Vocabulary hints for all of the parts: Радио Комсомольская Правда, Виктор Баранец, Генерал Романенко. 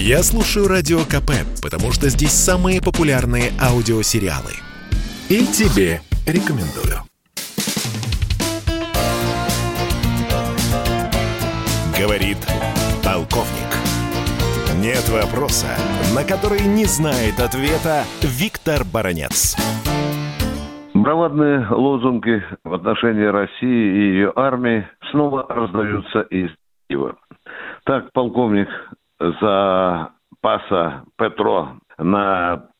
Я слушаю Радио КП, потому что здесь самые популярные аудиосериалы. И тебе рекомендую. Говорит полковник. Нет вопроса, на который не знает ответа Виктор Баранец. Бравадные лозунги в отношении России и ее армии снова раздаются из Киева. Так полковник запаса Петро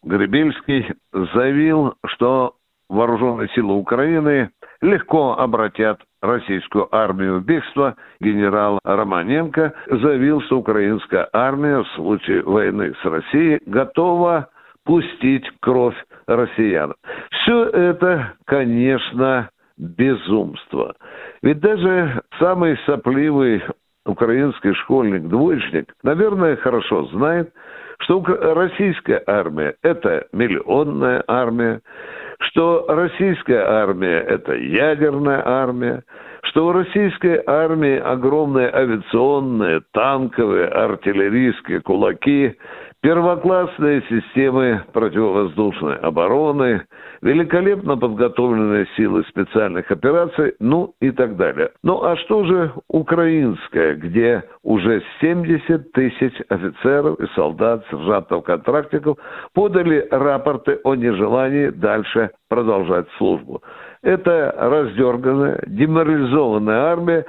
Грибельский заявил, что вооруженные силы Украины легко обратят российскую армию в бегство. Генерал Романенко заявил, что украинская армия в случае войны с Россией готова пустить кровь россиян. Все это, конечно, безумство. Ведь даже самый сопливый украинский школьник-двоечник, наверное, хорошо знает, что российская армия – это миллионная армия, что российская армия – это ядерная армия, что у российской армии огромные авиационные, танковые, артиллерийские кулаки, первоклассные системы противовоздушной обороны, великолепно подготовленные силы специальных операций, ну и так далее. Ну а что же украинская, где уже 70 тысяч офицеров и солдат, сержантов, контрактников подали рапорты о нежелании дальше продолжать службу? Это раздерганная, деморализованная армия,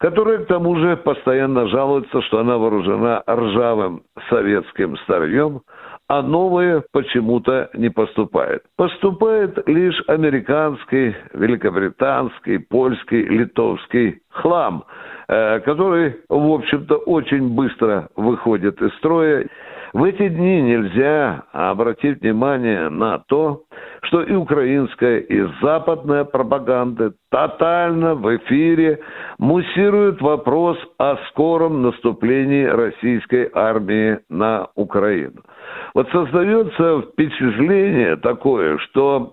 которая к тому же постоянно жалуется, что она вооружена ржавым советским старьем, а новое почему-то не поступает. Поступает лишь американский, великобританский, польский, литовский хлам, который, в общем-то, очень быстро выходит из строя. В эти дни нельзя обратить внимание на то, что и украинская, и западная пропаганда тотально в эфире муссируют вопрос о скором наступлении российской армии на Украину. Вот создается впечатление такое, что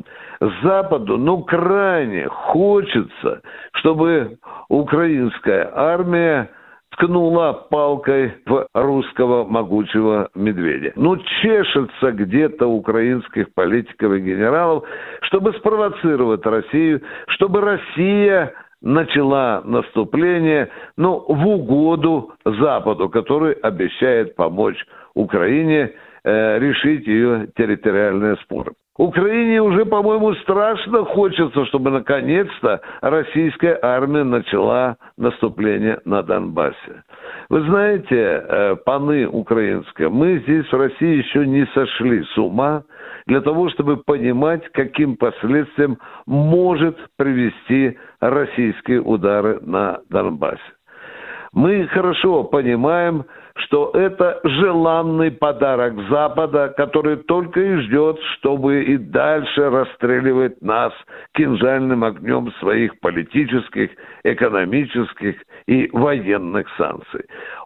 Западу, крайне хочется, чтобы украинская армия ткнула палкой в русского могучего медведя. Чешется где-то украинских политиков и генералов, чтобы спровоцировать Россию, чтобы Россия начала наступление, в угоду Западу, который обещает помочь Украине решить ее территориальные споры. Украине уже, по-моему, страшно хочется, чтобы наконец-то российская армия начала наступление на Донбассе. Вы знаете, паны украинские, мы здесь в России еще не сошли с ума для того, чтобы понимать, каким последствиям может привести российские удары на Донбассе. Мы хорошо понимаем, что это желанный подарок Запада, который только и ждет, чтобы и дальше расстреливать нас кинжальным огнем своих политических, экономических и военных санкций.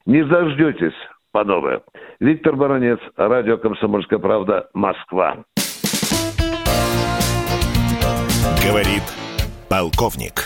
Не дождетесь, панове. Виктор Баранец, Радио «Комсомольская правда», Москва. Говорит полковник.